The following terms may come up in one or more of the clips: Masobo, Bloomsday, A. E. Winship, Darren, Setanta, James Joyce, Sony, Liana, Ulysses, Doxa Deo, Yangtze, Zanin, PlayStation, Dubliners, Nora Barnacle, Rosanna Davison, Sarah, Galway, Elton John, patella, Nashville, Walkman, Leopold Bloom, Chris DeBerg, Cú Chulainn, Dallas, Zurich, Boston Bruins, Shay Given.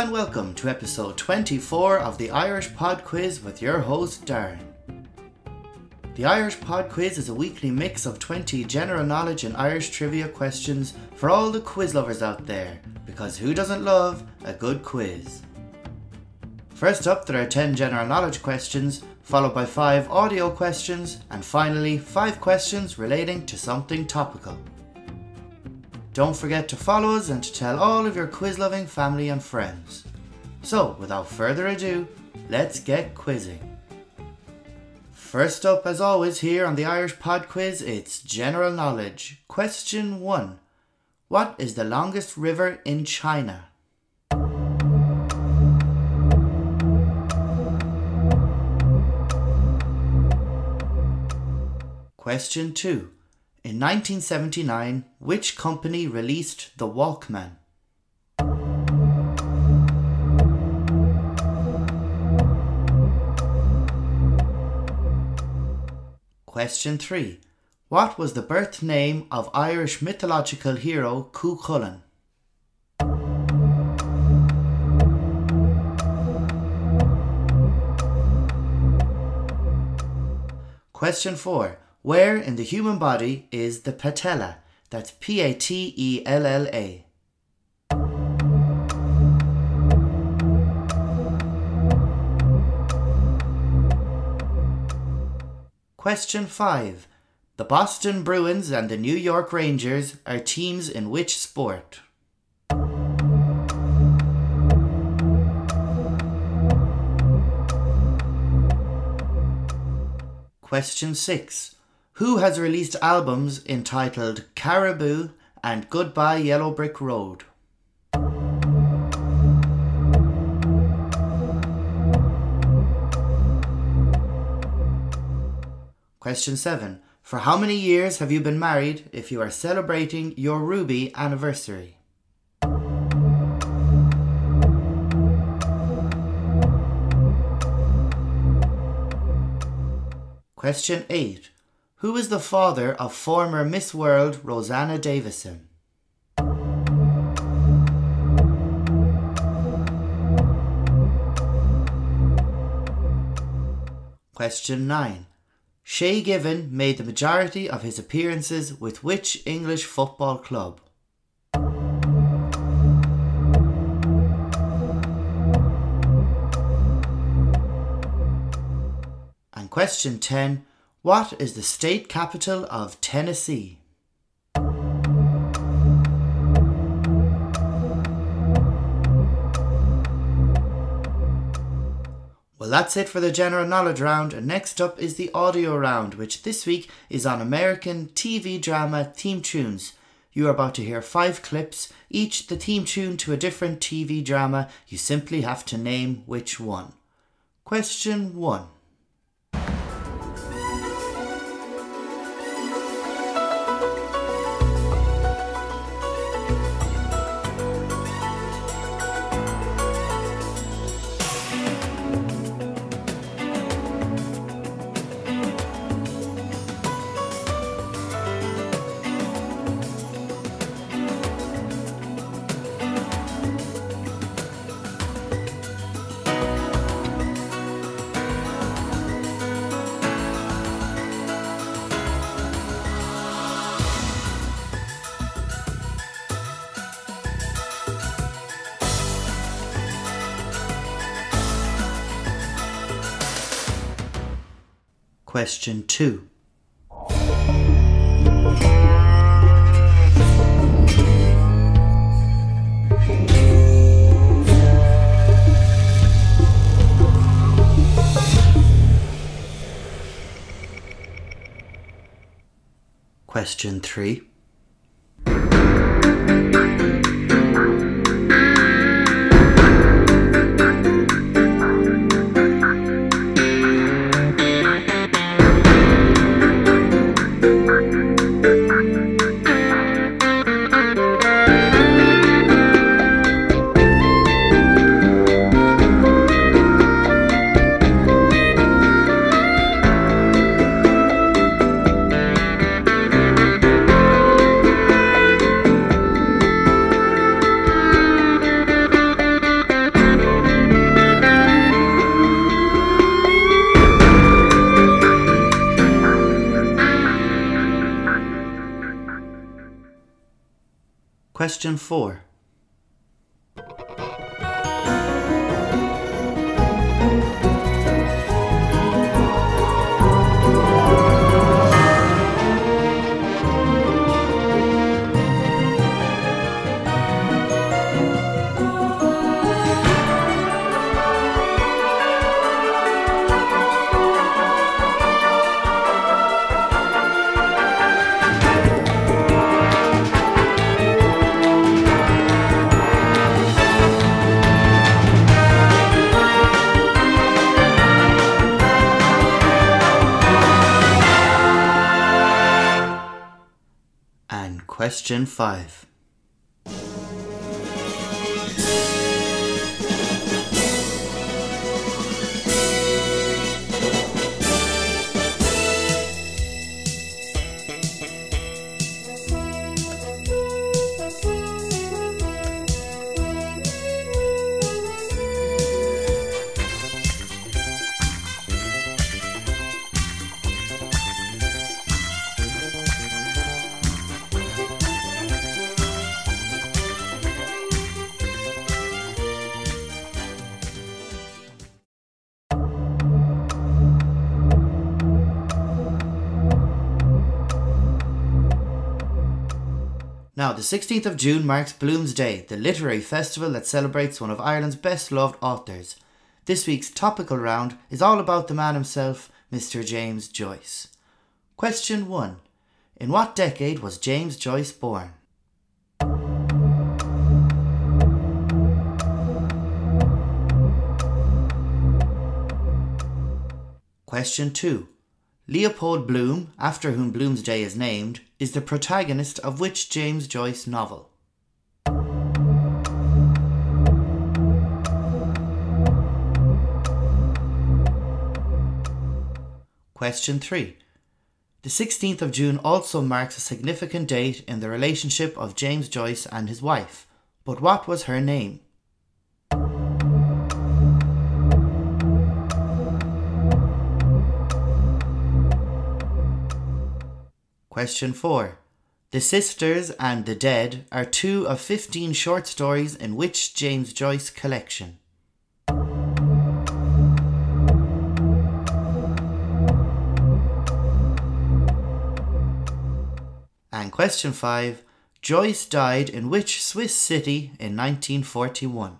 and welcome to episode 24 of the Irish Pod Quiz with your host, Darren. The Irish Pod Quiz is a weekly mix of 20 general knowledge and Irish trivia questions for all the quiz lovers out there, because who doesn't love a good quiz? First up, there are 10 general knowledge questions, followed by 5 audio questions, and finally 5 questions relating to something topical. Don't forget to follow us and to tell all of your quiz-loving family and friends. So, without further ado, let's get quizzing. First up, as always, here on the Irish Pod Quiz, it's general knowledge. Question 1. What is the longest river in China? Question 2. In 1979, which company released the Walkman? Question 3. What was the birth name of Irish mythological hero Cú Chulainn? Question 4. Where in the human body is the patella? That's P-A-T-E-L-L-A. Question 5. The Boston Bruins and the New York Rangers are teams in which sport? Question 6. Who has released albums entitled Caribou and Goodbye Yellow Brick Road? Question 7. For how many years have you been married if you are celebrating your Ruby anniversary? Question 8. Who is the father of former Miss World Rosanna Davison? Question 9. Shay Given made the majority of his appearances with which English football club? And question 10. What is the state capital of Tennessee? Well, that's it for the general knowledge round, and next up is the audio round, which this week is on American TV drama theme tunes. You are about to hear 5 clips, each the theme tune to a different TV drama. You simply have to name which one. Question 1. Question 2. Question 3. Question 4. And question 5. Now, the 16th of June marks Bloomsday, the literary festival that celebrates one of Ireland's best-loved authors. This week's topical round is all about the man himself, Mr. James Joyce. Question 1. In what decade was James Joyce born? Question 2. Leopold Bloom, after whom Bloomsday is named, is the protagonist of which James Joyce novel? Question 3. The 16th of June also marks a significant date in the relationship of James Joyce and his wife, but what was her name? Question 4. The Sisters and the Dead are two of 15 short stories in which James Joyce collection? And question 5. Joyce died in which Swiss city in 1941?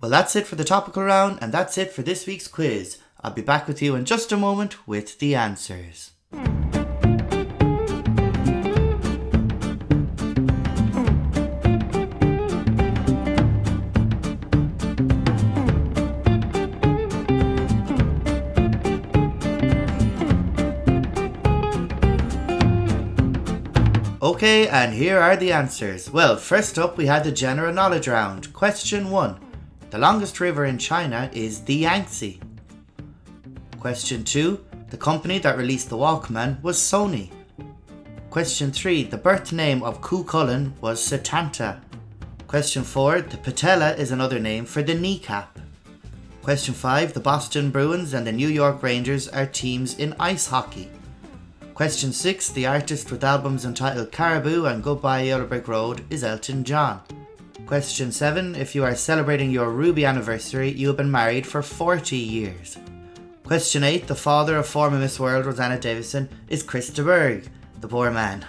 Well, that's it for the topical round, and that's it for this week's quiz. I'll be back with you in just a moment with the answers. Okay, and here are the answers. Well, first up we had the general knowledge round. Question 1. The longest river in China is the Yangtze. Question 2. The company that released the Walkman was Sony. Question 3. The birth name of Cú Chulainn was Setanta. Question 4. The patella is another name for the kneecap. Question 5. The Boston Bruins and the New York Rangers are teams in ice hockey. Question 6. The artist with albums entitled Caribou and Goodbye Yellow Brick Road is Elton John. Question 7. If you are celebrating your Ruby anniversary, you have been married for 40 years. Question 8. The father of former Miss World Rosanna Davison is Chris DeBerg, the poor man.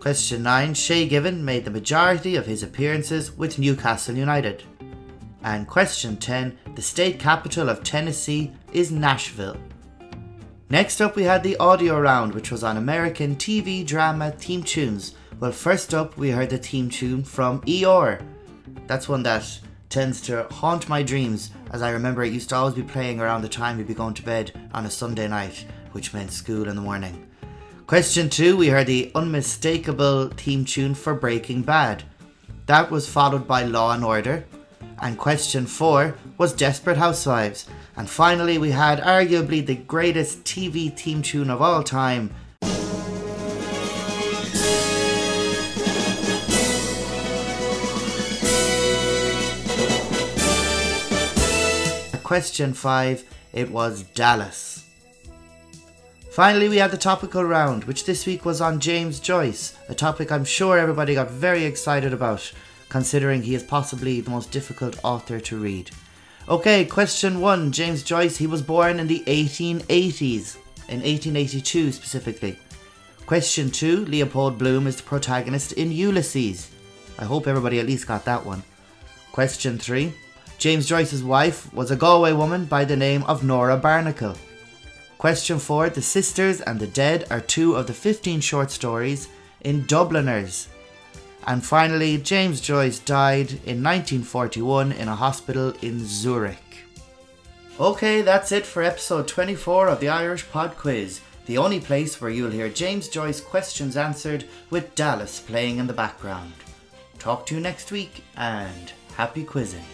Question 9. Shay Given made the majority of his appearances with Newcastle United. And question 10. The state capital of Tennessee is Nashville. Next up we had the audio round, which was on American TV drama theme tunes. Well, first up, we heard the theme tune from Eeyore. That's one that tends to haunt my dreams, as I remember it used to always be playing around the time you'd be going to bed on a Sunday night, which meant school in the morning. Question 2, we heard the unmistakable theme tune for Breaking Bad. That was followed by Law and Order. And question 4 was Desperate Housewives. And finally, we had arguably the greatest TV theme tune of all time, Question 5, It was Dallas. Finally, we had the topical round, which this week was on James Joyce, a topic I'm sure everybody got very excited about, considering he is possibly the most difficult author to read. Okay, question one, James Joyce, he was born in the 1880s, in 1882 specifically. Question two, Leopold Bloom is the protagonist in Ulysses. I hope everybody at least got that one. Question three, James Joyce's wife was a Galway woman by the name of Nora Barnacle. Question 4. The Sisters and the Dead are two of the 15 short stories in Dubliners. And finally, James Joyce died in 1941 in a hospital in Zurich. Okay, that's it for episode 24 of the Irish Pod Quiz, the only place where you'll hear James Joyce questions answered with Dallas playing in the background. Talk to you next week and happy quizzing.